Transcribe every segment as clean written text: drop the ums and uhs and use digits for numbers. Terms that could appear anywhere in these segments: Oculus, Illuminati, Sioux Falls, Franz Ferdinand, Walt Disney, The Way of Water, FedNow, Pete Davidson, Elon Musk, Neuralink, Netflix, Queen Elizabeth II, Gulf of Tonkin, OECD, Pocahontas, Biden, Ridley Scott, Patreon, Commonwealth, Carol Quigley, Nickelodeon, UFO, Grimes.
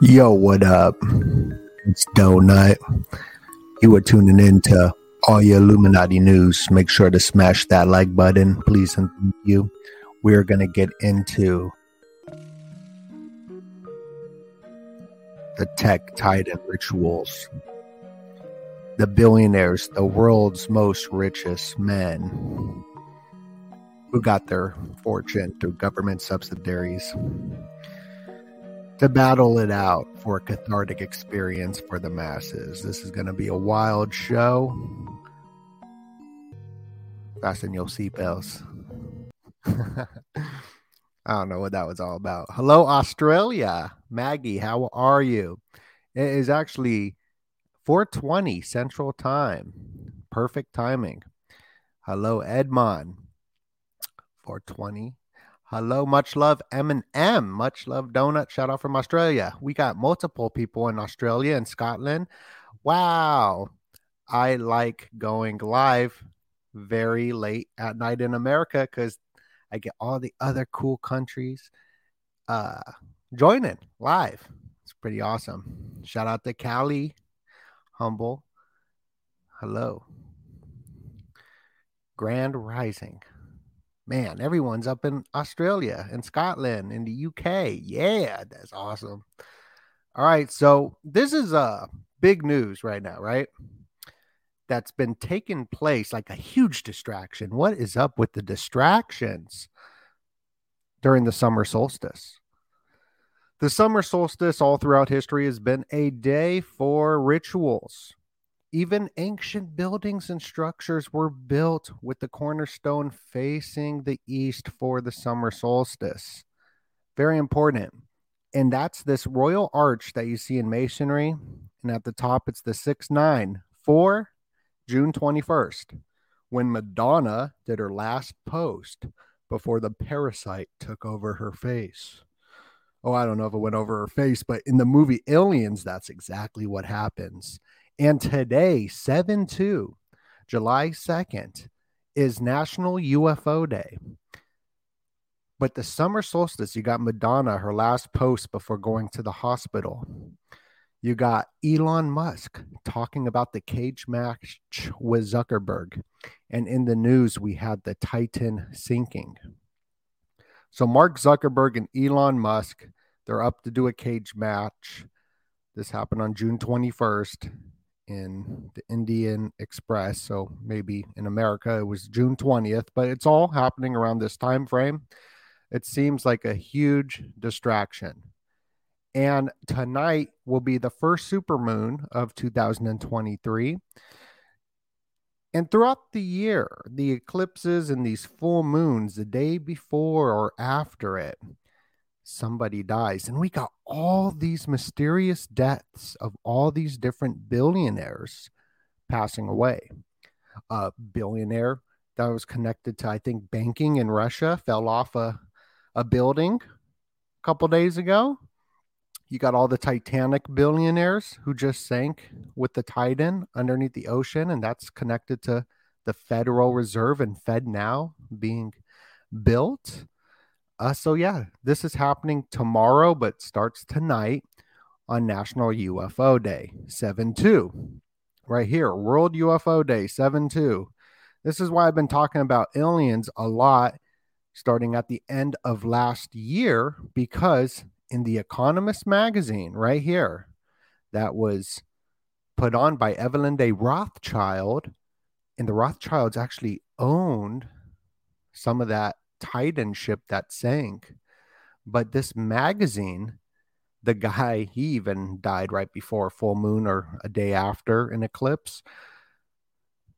Yo, what up? It's Donut. You are tuning in to all your Illuminati news. Make sure to smash that like button, please, and thank you. We're going to get into the tech Titan rituals. The billionaires, the world's most richest men who got their fortune through government subsidiaries, to battle it out for a cathartic experience for the masses. This is going to be a wild show. Fasten your seatbelts. I don't know what that was all about. Hello, Australia. Maggie, how are you? It is actually 4:20 Central Time. Perfect timing. Hello, Edmond. 4:20. Hello, much love, M&M. Much love, Donut. Shout out from Australia. We got multiple people in Australia and Scotland. Wow. I like going live very late at night in America because I get all the other cool countries joining live. It's pretty awesome. Shout out to Cali. Humble. Hello. Grand Rising. Man, everyone's up in Australia and Scotland and the UK. Yeah, that's awesome. All right, so this is big news right now, right? That's been taking place, like a huge distraction. What is up with the distractions during the summer solstice? The summer solstice all throughout history has been a day for rituals. Even ancient buildings and structures were built with the cornerstone facing the east for the summer solstice. Very important. And that's this royal arch that you see in masonry. And at the top, it's the 6-9 for June 21st, when Madonna did her last post before the parasite took over her face. Oh, I don't know if it went over her face, but in the movie Aliens, that's exactly what happens. And today, 7-2, July 2nd, is National UFO Day. But the summer solstice, you got Madonna, her last post before going to the hospital. You got Elon Musk talking about the cage match with Zuckerberg. And in the news, we had the Titan sinking. So Mark Zuckerberg and Elon Musk, they're up to do a cage match. This happened on June 21st. In the Indian Express, so maybe in America it was June 20th, but it's all happening around this time frame. It seems like a huge distraction. And tonight will be the first supermoon of 2023. And throughout the year, the eclipses and these full moons, the day before or after it, somebody dies. And we got all these mysterious deaths of all these different billionaires passing away. A billionaire that was connected to, I think, banking in Russia fell off a building a couple days ago. You got all the Titanic billionaires who just sank with the Titan underneath the ocean. And that's connected to the Federal Reserve and FedNow being built. So yeah, this is happening tomorrow, but starts tonight on National UFO Day, 7-2. Right here, World UFO Day, 7-2. This is why I've been talking about aliens a lot, starting at the end of last year, because in The Economist magazine, right here, that was put on by Evelyn de Rothschild, and the Rothschilds actually owned some of that Titan ship that sank. But this magazine, the guy, he even died right before a full moon or a day after an eclipse.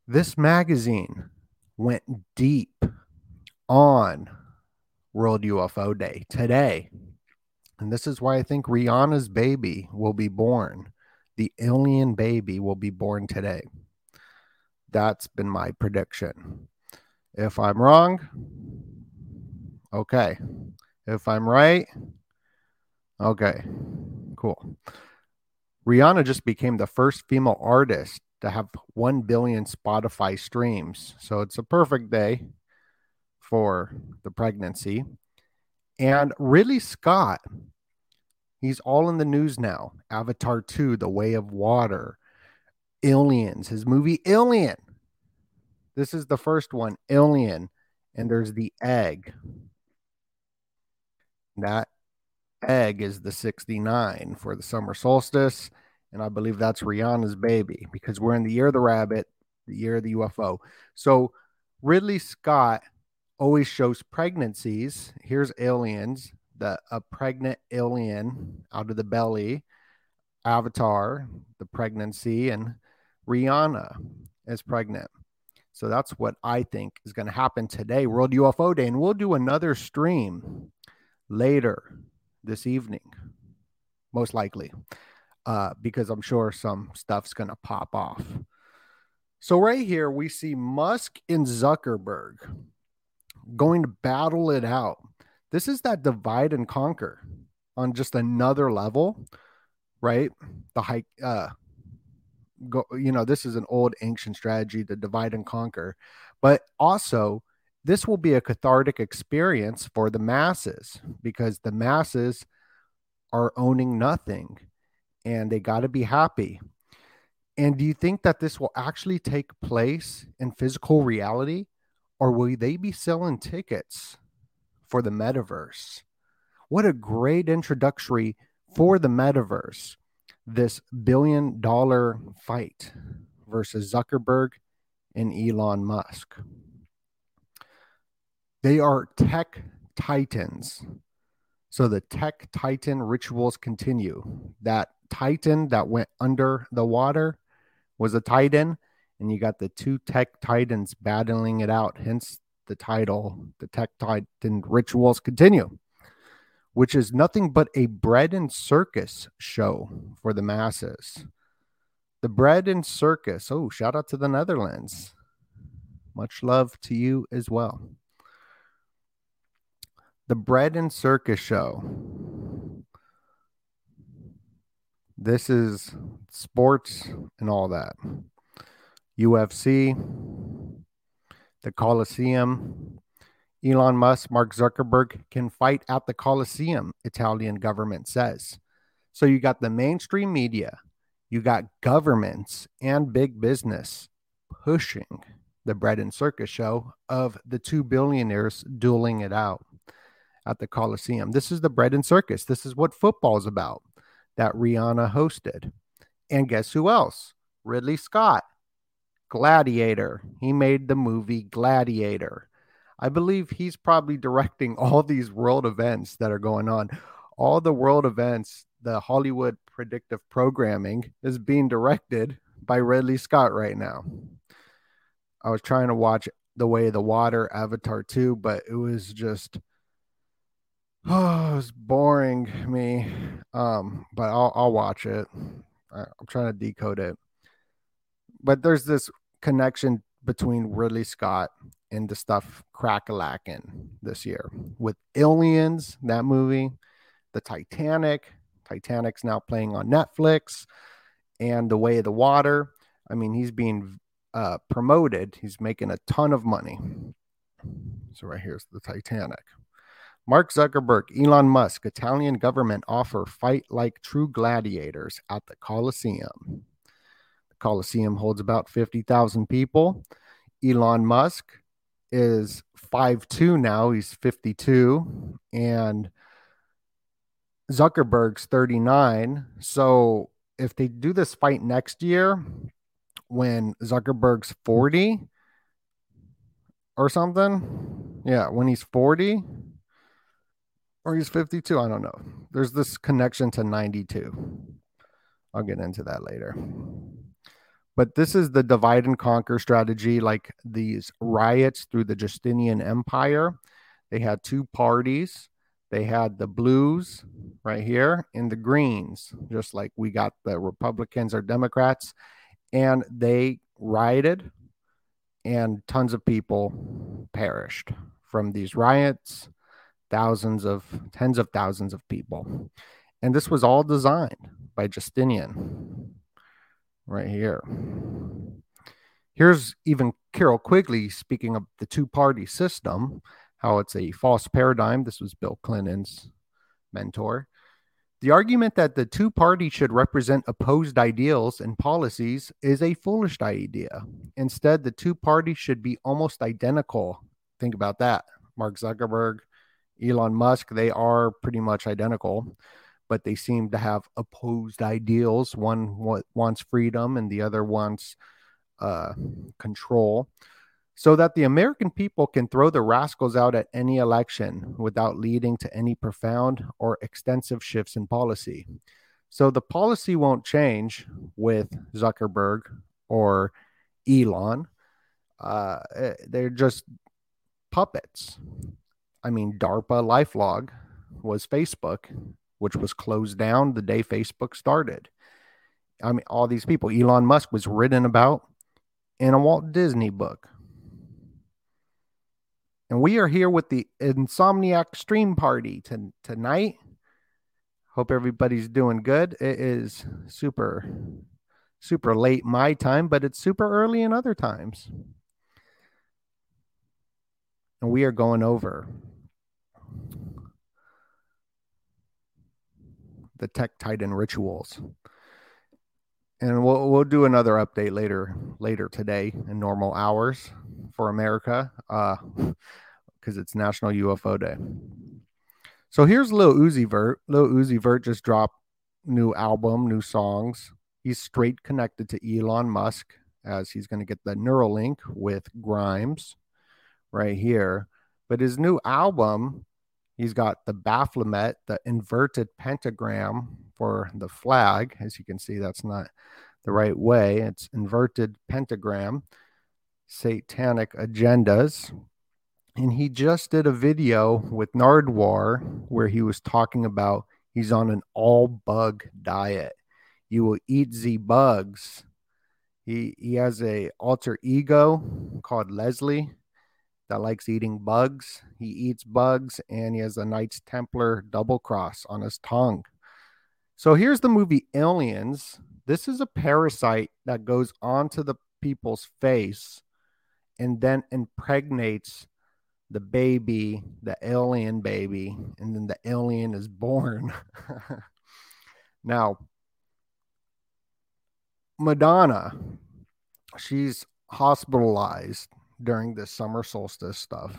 This magazine went deep on World UFO Day today And this is why I think Rihanna's baby will be born. The alien baby will be born today. That's been my prediction. If I'm wrong, okay. If I'm right, okay, cool. Rihanna just became the first female artist to have 1 billion Spotify streams. So it's a perfect day for the pregnancy. And Ridley Scott, he's all in the news now. Avatar 2, The Way of Water, Aliens, his movie Alien. This is the first one, Alien, and there's the egg. That egg is the 69 for the summer solstice, and I believe that's Rihanna's baby because we're in the year of the rabbit, the year of the UFO. So Ridley Scott always shows pregnancies. Here's Aliens, a pregnant alien out of the belly, Avatar, the pregnancy, and Rihanna is pregnant. So that's what I think is going to happen today, World UFO Day. And we'll do another stream later this evening, most likely, because I'm sure some stuff's going to pop off. So right here, we see Musk and Zuckerberg going to battle it out. This is that divide and conquer on just another level, right? The hike, this is an old ancient strategy, the divide and conquer, but also this will be a cathartic experience for the masses because the masses are owning nothing and they got to be happy. And do you think that this will actually take place in physical reality? Or will they be selling tickets for the metaverse? What a great introductory for the metaverse. This $1 billion fight versus Zuckerberg and Elon Musk. They are tech titans. So the tech titan rituals continue. That titan that went under the water was a titan. And you got the two tech titans battling it out, hence the title, The Tech Titan Rituals Continue, which is nothing but a bread and circus show for the masses. The bread and circus. Oh, shout out to the Netherlands. Much love to you as well. The bread and circus show. This is sports and all that. UFC, the Coliseum. Elon Musk, Mark Zuckerberg can fight at the Coliseum, Italian government says. So you got the mainstream media, you got governments and big business pushing the bread and circus show of the two billionaires dueling it out at the Coliseum. This is the bread and circus. This is what football is about that Rihanna hosted. And guess who else? Ridley Scott. Gladiator. He made the movie Gladiator. I believe he's probably directing all these world events that are going on. All the world events, the Hollywood predictive programming is being directed by Ridley Scott right now. I was trying to watch The Way of the Water, Avatar 2, but it was just it was boring me. But I'll watch it. I'm trying to decode it. But there's this connection between Ridley Scott and the stuff crack-a-lackin' this year with Aliens, that movie, the Titanic. Titanic's now playing on Netflix, and The Way of the Water. I mean, he's being promoted. He's making a ton of money. So right here's the Titanic. Mark Zuckerberg, Elon Musk, Italian government offer fight like true gladiators at the Coliseum. Coliseum holds about 50,000 people. Elon Musk is 5'2 now. He's 52. And Zuckerberg's 39. So if they do this fight next year when Zuckerberg's 40 or something, yeah, when he's 40 or he's 52, I don't know. There's this connection to 92. I'll get into that later. But this is the divide and conquer strategy, like these riots through the Justinian Empire. They had two parties. They had the blues right here, and the Greens, just like we got the Republicans or Democrats, and they rioted, and tons of people perished from these riots, tens of thousands of people. And this was all designed by Justinian right here. Here's even Carol Quigley speaking of the two-party system, how it's a false paradigm. This was Bill Clinton's mentor. The argument that the two-party should represent opposed ideals and policies is a foolish idea. Instead, the two-party should be almost identical. Think about that. Mark Zuckerberg, Elon Musk, they are pretty much identical, but they seem to have opposed ideals. One wants freedom and the other wants control, so that the American people can throw the rascals out at any election without leading to any profound or extensive shifts in policy. So the policy won't change with Zuckerberg or Elon. They're just puppets. I mean, DARPA LifeLog was Facebook, which was closed down the day Facebook started. I mean, all these people. Elon Musk was written about in a Walt Disney book. And we are here with the Insomniac Stream Party tonight. Hope everybody's doing good. It is super, super late my time, but it's super early in other times. And we are going over the Tech Titan rituals. And we'll do another update later today in normal hours for America, because it's National UFO Day. So here's Lil Uzi Vert. Lil Uzi Vert just dropped new album, new songs. He's straight connected to Elon Musk, as he's going to get the Neuralink with Grimes right here. But his new album, he's got the Baphomet, the inverted pentagram for the flag. As you can see, that's not the right way. It's inverted pentagram, satanic agendas. And he just did a video with Nardwar where he was talking about he's on an all-bug diet. You will eat the bugs. He has a alter ego called Leslie that likes eating bugs. He eats bugs, and he has a Knights Templar double cross on his tongue. So here's the movie Aliens. This is a parasite that goes onto the people's face and then impregnates the baby, the alien baby, and then the alien is born. Now, Madonna, she's hospitalized during this summer solstice stuff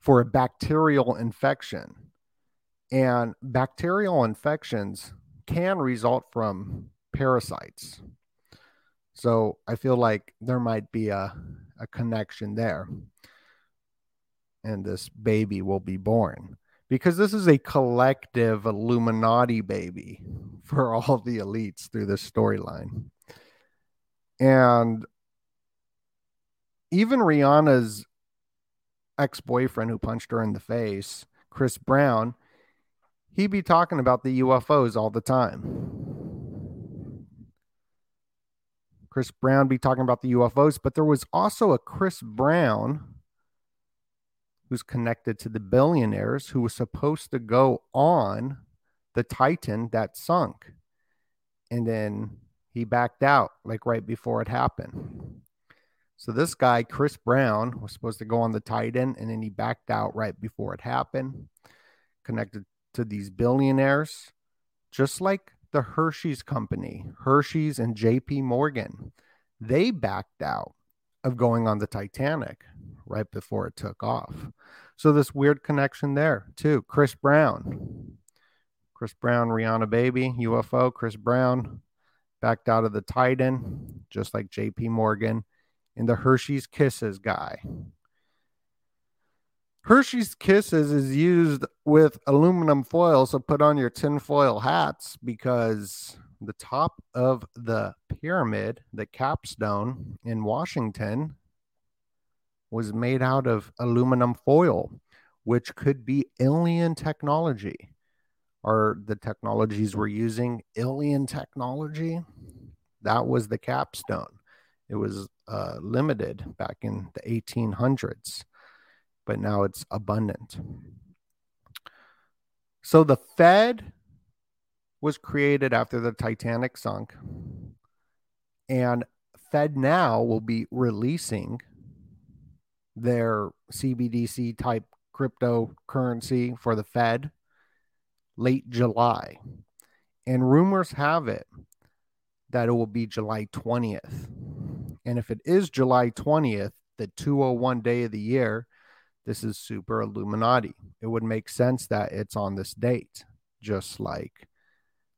for a bacterial infection. And bacterial infections can result from parasites. So I feel like there might be a connection there. And this baby will be born, because this is a collective Illuminati baby for all the elites through this storyline. And even Rihanna's ex-boyfriend who punched her in the face, Chris Brown, he be talking about the UFOs all the time. Chris Brown be talking about the UFOs, but there was also a Chris Brown who's connected to the billionaires who was supposed to go on the Titan that sunk. And then he backed out like right before it happened. So this guy, Chris Brown, was supposed to go on the Titan, and then he backed out right before it happened, connected to these billionaires, just like the Hershey's company, Hershey's and J.P. Morgan. They backed out of going on the Titanic right before it took off. So this weird connection there, too. Chris Brown, Rihanna baby, UFO, Chris Brown, backed out of the Titan, just like J.P. Morgan. And the Hershey's Kisses guy. Hershey's Kisses is used with aluminum foil, so put on your tinfoil hats, because the top of the pyramid, the capstone in Washington, was made out of aluminum foil, which could be alien technology. are the technologies we're using. Alien technology, that was the capstone. It was limited back in the 1800s, but now it's abundant. So the Fed was created after the Titanic sunk, and Fed now will be releasing their CBDC type cryptocurrency for the Fed late July. And rumors have it that it will be July 20th. And if it is July 20th, the 201 day of the year, this is super Illuminati. It would make sense that it's on this date, just like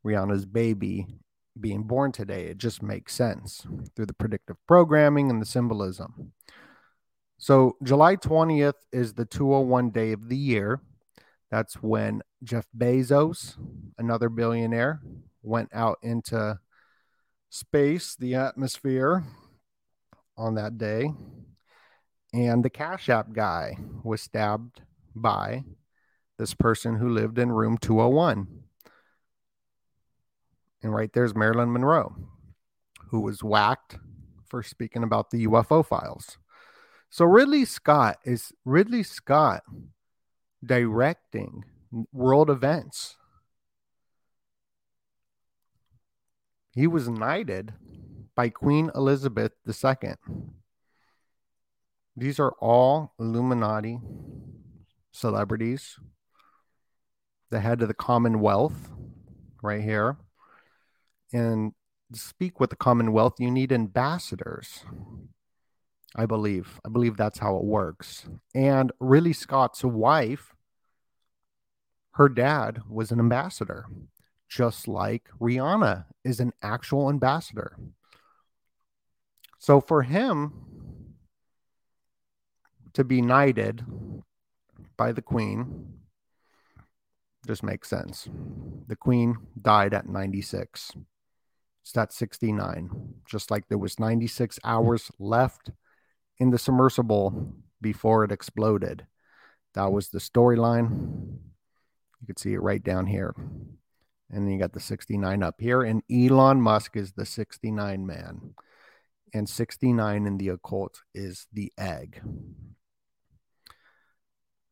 Rihanna's baby being born today. It just makes sense through the predictive programming and the symbolism. So July 20th is the 201 day of the year. That's when Jeff Bezos, another billionaire, went out into space, the atmosphere, on that day. And the Cash App guy was stabbed by this person who lived in room 201. And right there's Marilyn Monroe, who was whacked for speaking about the UFO files. So Ridley Scott directing world events. He was knighted by Queen Elizabeth II. These are all Illuminati celebrities. The head of the Commonwealth right here. And to speak with the Commonwealth, you need ambassadors. I believe that's how it works. And Ridley Scott's wife, her dad was an ambassador, just like Rihanna is an actual ambassador. So for him to be knighted by the Queen just makes sense. The Queen died at 96. It's at 69, just like there was 96 hours left in the submersible before it exploded. That was the storyline. You can see it right down here. And then you got the 69 up here. And Elon Musk is the 69 man. And 69 in the occult is the egg.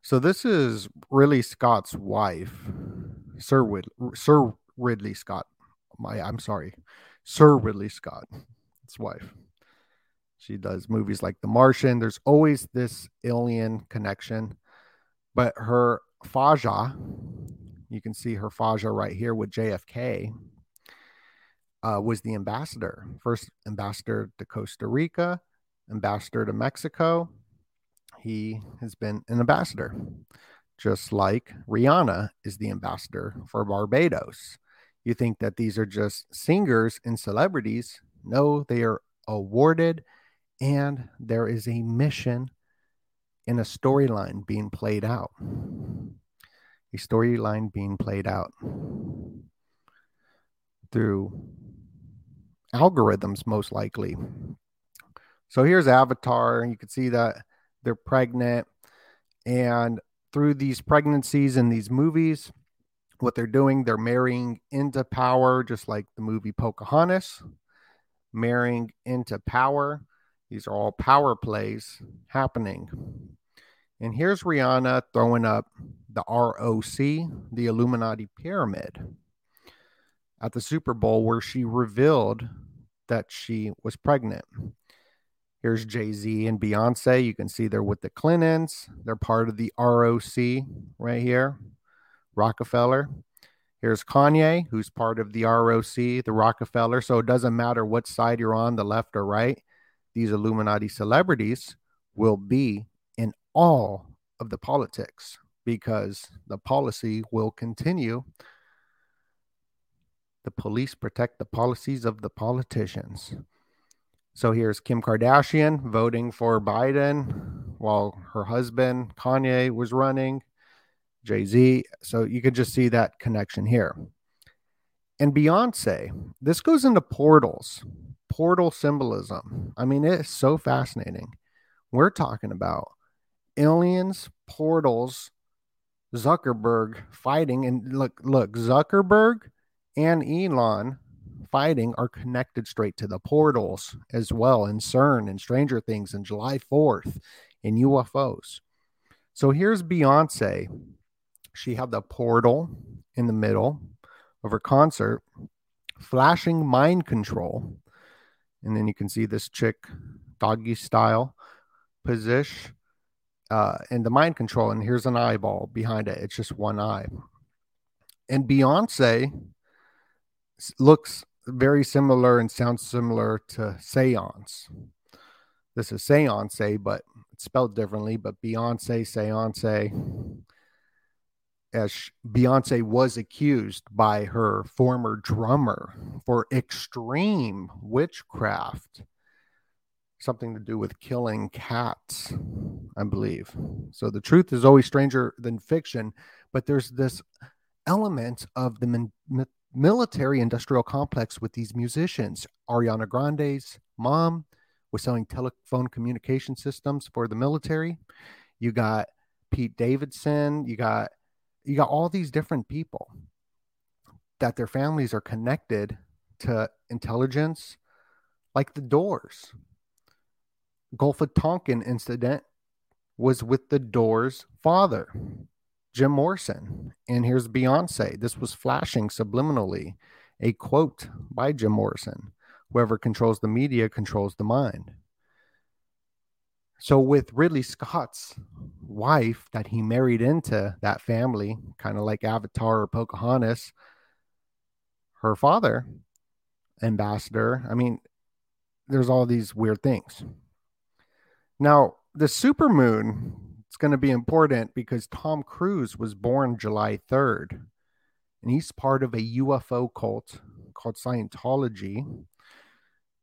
So this is Ridley Scott's wife, Sir Ridley Scott's wife. She does movies like The Martian. There's always this alien connection. But her Faja, you can see her Faja right here with JFK, was the ambassador. First ambassador to Costa Rica, ambassador to Mexico. He has been an ambassador, just like Rihanna is the ambassador for Barbados. You think that these are just singers and celebrities. No, they are awarded, and there is a mission and a storyline being played out. A storyline being played out through algorithms, most likely. So here's Avatar. You can see that they're pregnant. And through these pregnancies in these movies, what they're doing, they're marrying into power, just like the movie Pocahontas. Marrying into power. These are all power plays happening. And here's Rihanna throwing up the ROC, the Illuminati pyramid, at the Super Bowl, where she revealed that she was pregnant. Here's Jay-Z and Beyoncé. You can see they're with the Clintons. They're part of the ROC right here, Rockefeller. Here's Kanye, who's part of the ROC, the Rockefeller. So it doesn't matter what side you're on, the left or right. These Illuminati celebrities will be in all of the politics because the policy will continue. The police protect the policies of the politicians. So here's Kim Kardashian voting for Biden while her husband, Kanye, was running. Jay-Z. So you could just see that connection here. And Beyonce, this goes into portals, portal symbolism. I mean, it is so fascinating. We're talking about aliens, portals, Zuckerberg fighting, and look, Zuckerberg and Elon fighting are connected straight to the portals as well, and CERN and Stranger Things and July 4th and UFOs. So here's Beyoncé. She had the portal in the middle of her concert, flashing mind control. And then you can see this chick doggy style position in the mind control. And here's an eyeball behind it. It's just one eye. And Beyoncé looks very similar and sounds similar to seance. This is seance, but it's spelled differently. But Beyoncé, seance, as Beyoncé was accused by her former drummer for extreme witchcraft, something to do with killing cats, I believe. So the truth is always stranger than fiction, but there's this element of the military industrial complex with these musicians. Ariana Grande's mom was selling telephone communication systems for the military. You got Pete Davidson. You got all these different people that their families are connected to intelligence, like the Doors. Gulf of Tonkin incident was with the Doors' father, Jim Morrison. And here's Beyoncé. This was flashing subliminally a quote by Jim Morrison: whoever controls the media controls the mind. So with Ridley Scott's wife that he married into that family, kind of like Avatar or Pocahontas, her father, ambassador, I mean, there's all these weird things. Now, the supermoon, it's going to be important because Tom Cruise was born July 3rd, and he's part of a UFO cult called Scientology,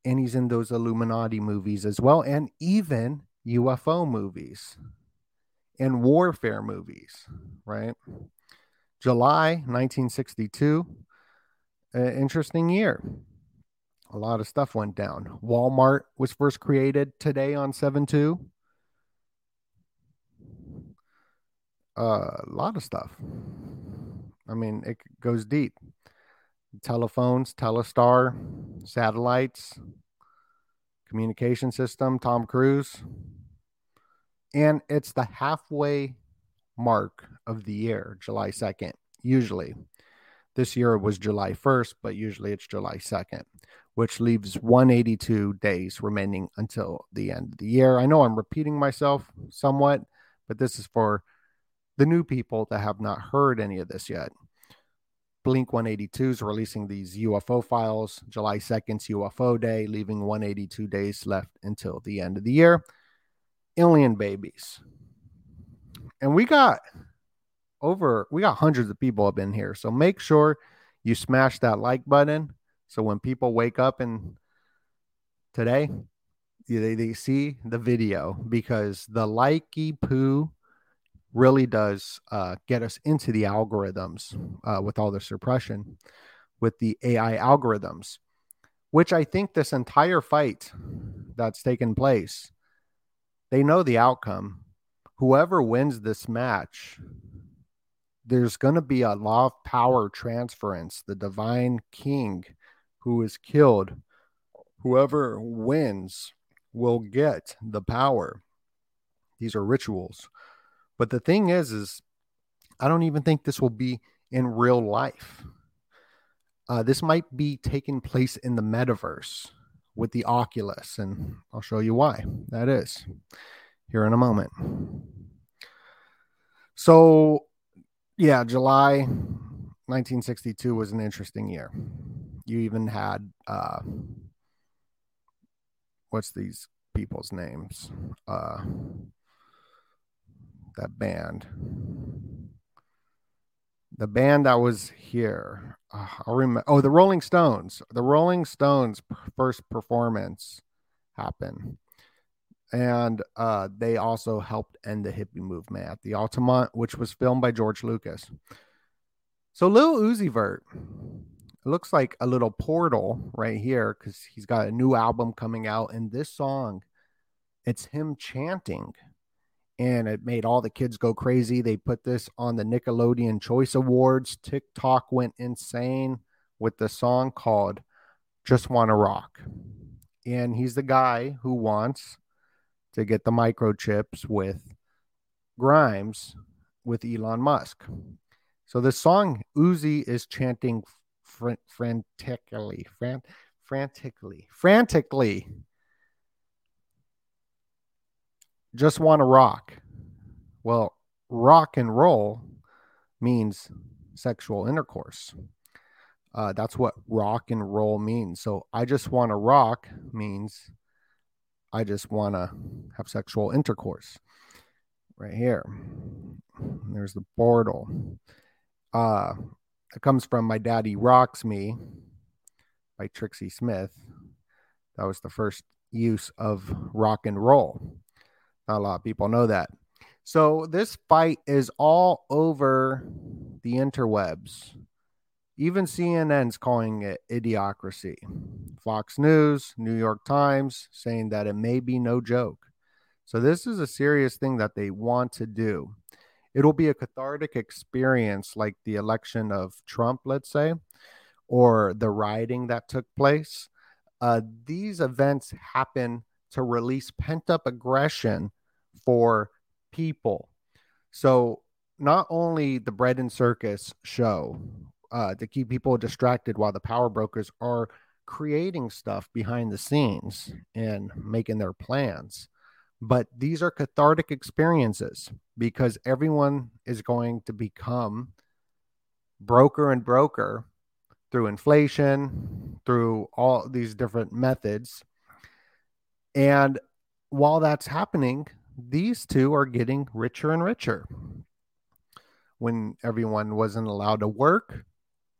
and he's in those Illuminati movies as well, and even UFO movies and warfare movies, right? July 1962, interesting year. A lot of stuff went down. Walmart was first created today on 7/2. A lot of stuff. I mean, it goes deep. Telephones, Telestar, satellites, communication system, Tom Cruise. And it's the halfway mark of the year, July 2nd, usually. This year was July 1st, but usually it's July 2nd, which leaves 182 days remaining until the end of the year. I know I'm repeating myself somewhat, but this is for the new people that have not heard any of this yet. Blink 182 is releasing these UFO files. July 2nd's UFO day, leaving 182 days left until the end of the year. Alien babies. And we got hundreds of people up in here. So make sure you smash that like button. So when people wake up and today, they see the video, because the likey poo really does get us into the algorithms with all the suppression with the AI algorithms, which I think this entire fight that's taken place, they know the outcome. Whoever wins this match, there's going to be a law of power transference. The divine king who is killed, whoever wins will get the power. These are rituals. But the thing is I don't even think this will be in real life. This might be taking place in the metaverse with the Oculus, and I'll show you why that is here in a moment. So, yeah, July 1962 was an interesting year. You even had, what's these people's names? That band. The band that was here. I'll remember. Oh, the Rolling Stones. The Rolling Stones' first performance happened. And they also helped end the hippie movement at the Altamont, which was filmed by George Lucas. So Lil Uzi Vert. It looks like a little portal right here because he's got a new album coming out. And this song, it's him chanting. and it made all the kids go crazy. They put this on the Nickelodeon Choice Awards. TikTok went insane with the song called Just Wanna Rock. And he's the guy who wants to get the microchips with Grimes with Elon Musk. So this song, Uzi is chanting frantically. Just want to rock. Well, rock and roll means sexual intercourse. That's what rock and roll means. So I just want to rock means I just want to have sexual intercourse. Right here. There's the portal. It comes from My Daddy Rocks Me by Trixie Smith. That was the first use of rock and roll. Not a lot of people know that. So this fight is all over the interwebs. Even CNN's calling it idiocracy. Fox News, New York Times saying that it may be no joke. So this is a serious thing that they want to do. It'll be a cathartic experience like the election of Trump, let's say, or the rioting that took place. These events happen to release pent-up aggression for people. So not only the bread and circus show to keep people distracted while the power brokers are creating stuff behind the scenes and making their plans, but these are cathartic experiences because everyone is going to become broker and broker through inflation, through all these different methods. And while that's happening, these two are getting richer and richer. When everyone wasn't allowed to work,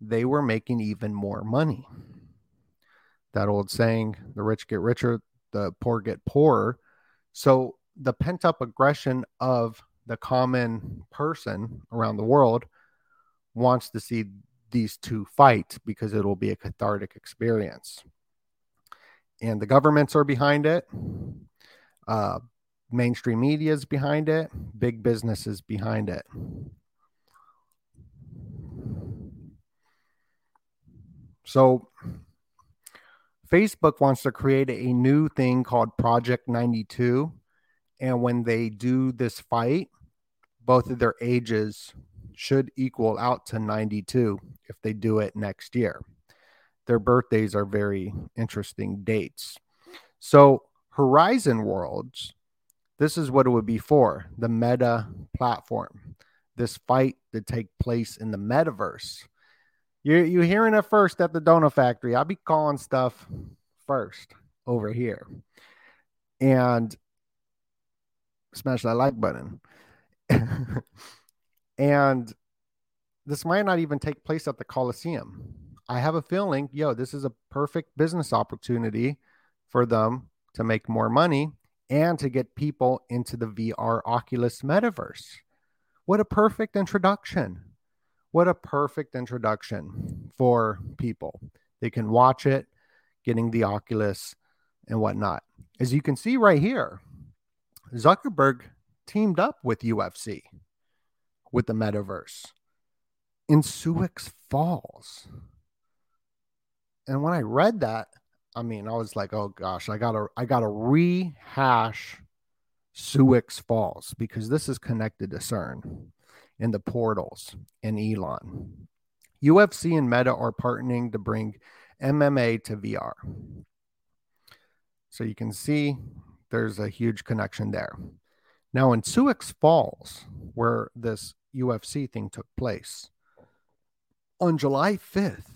they were making even more money. That old saying, the rich get richer, the poor get poorer. So the pent-up aggression of the common person around the world wants to see these two fight because it'll be a cathartic experience. And the governments are behind it. Mainstream media is behind it. Big business is behind it. So Facebook wants to create a new thing called Project 92. And when they do this fight, both of their ages should equal out to 92 if they do it next year. Their birthdays are very interesting dates. So Horizon Worlds, this is what it would be for, the Meta platform. This fight to take place in the metaverse. You're hearing it first at the Donut Factory. I'll be calling stuff first over here. And smash that like button. And this might not even take place at the Coliseum. I have a feeling, this is a perfect business opportunity for them to make more money and to get people into the VR Oculus metaverse. What a perfect introduction. What a perfect introduction for people. They can watch it, getting the Oculus and whatnot. As you can see right here, Zuckerberg teamed up with UFC, with the metaverse in Sioux Falls. And when I read that, I was like, oh gosh, I gotta rehash Sioux Falls because this is connected to CERN and the portals and Elon. UFC and Meta are partnering to bring MMA to VR. So you can see there's a huge connection there. Now in Sioux Falls, where this UFC thing took place, on July 5th,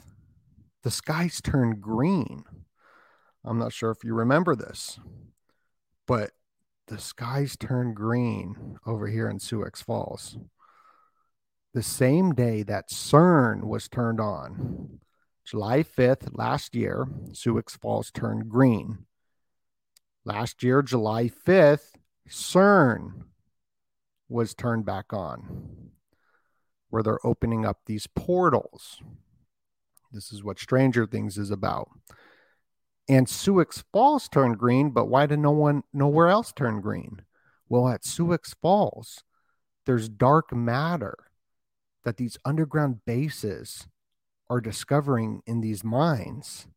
the skies turned green. I'm not sure if you remember this, but the skies turned green over here in Sioux Falls. The same day that CERN was turned on, July 5th, last year, Sioux Falls turned green. Last year, July 5th, CERN was turned back on, where they're opening up these portals. This is what Stranger Things is about. And Sioux Falls turned green, but why did nowhere else turn green? Well, at Sioux Falls, there's dark matter that these underground bases are discovering in these mines.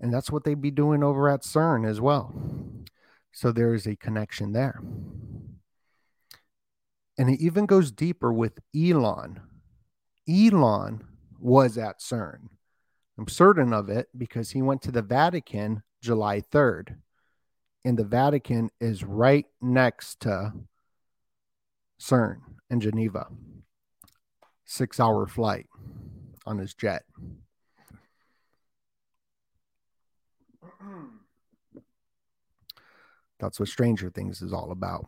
And that's what they'd be doing over at CERN as well. So there is a connection there. And it even goes deeper with Elon. Elon was at CERN. I'm certain of it because he went to the Vatican July 3rd. And the Vatican is right next to CERN in Geneva. 6-hour flight on his jet. That's what Stranger Things is all about.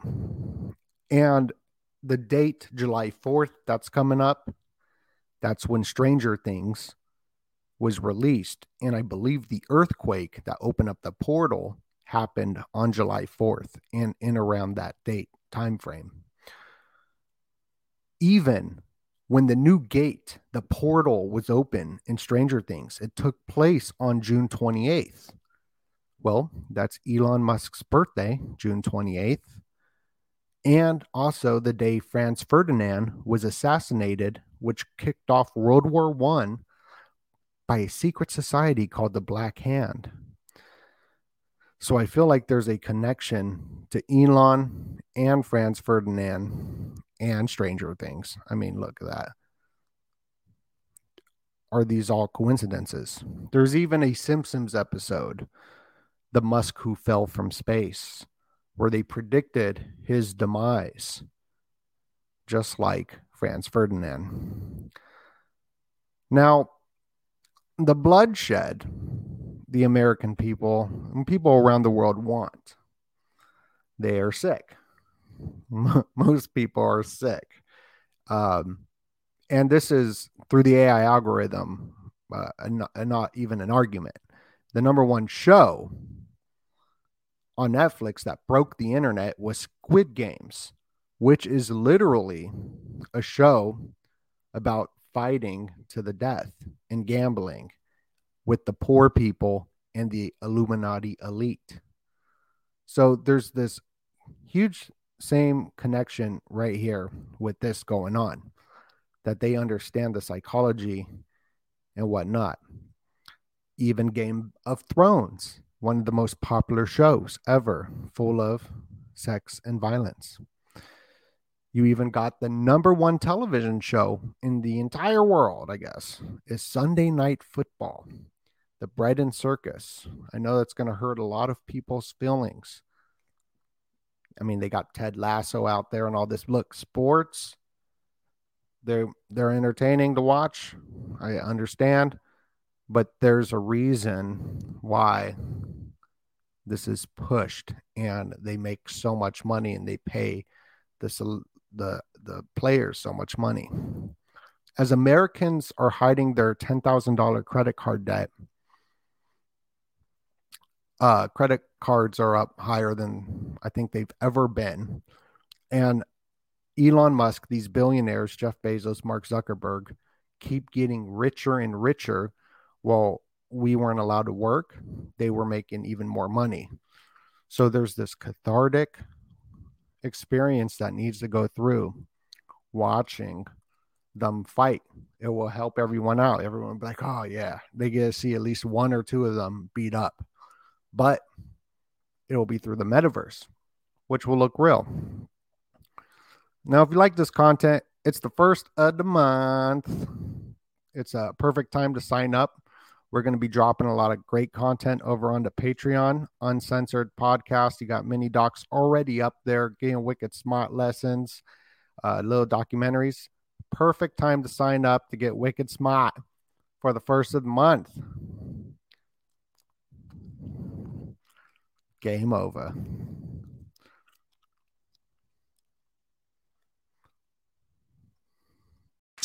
And the date, July 4th, that's coming up. That's when Stranger Things was released. And I believe the earthquake that opened up the portal happened on July 4th and in around that date time frame. Even when the new gate, the portal was open in Stranger Things, it took place on June 28th. Well, that's Elon Musk's birthday, June 28th. And also the day Franz Ferdinand was assassinated, which kicked off World War I by a secret society called the Black Hand. So I feel like there's a connection to Elon and Franz Ferdinand and Stranger Things. I mean, look at that. Are these all coincidences? There's even a Simpsons episode, The Musk Who Fell from Space, where they predicted his demise, just like Franz Ferdinand. Now, the bloodshed the American people and people around the world want. They are sick. Most people are sick. And this is through the AI algorithm, not even an argument. The number one show on Netflix that broke the internet was Squid Games, which is literally a show about fighting to the death and gambling with the poor people and the Illuminati elite. So there's this huge same connection right here with this going on, that they understand the psychology and whatnot. Even Game of Thrones, one of the most popular shows ever, full of sex and violence. You even got the number one television show in the entire world, I guess, is Sunday Night Football, the bread and circus. I know that's going to hurt a lot of people's feelings. I mean, they got Ted Lasso out there and all this. Look, sports, they're entertaining to watch. I understand. But there's a reason why this is pushed, and they make so much money, and they pay the players so much money. As Americans are hiding their $10,000 credit card debt, credit cards are up higher than I think they've ever been. And Elon Musk, these billionaires, Jeff Bezos, Mark Zuckerberg, keep getting richer and richer. Well, we weren't allowed to work. They were making even more money. So there's this cathartic experience that needs to go through watching them fight. It will help everyone out. Everyone will be like, oh yeah, they get to see at least one or two of them beat up. But it will be through the metaverse, which will look real. Now, if you like this content, it's the first of the month. It's a perfect time to sign up. We're going to be dropping a lot of great content over on the Patreon, Uncensored Podcast. You got mini docs already up there, getting wicked smart lessons, little documentaries. Perfect time to sign up to get wicked smart for the first of the month. Game over.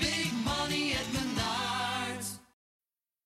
big money at Menards.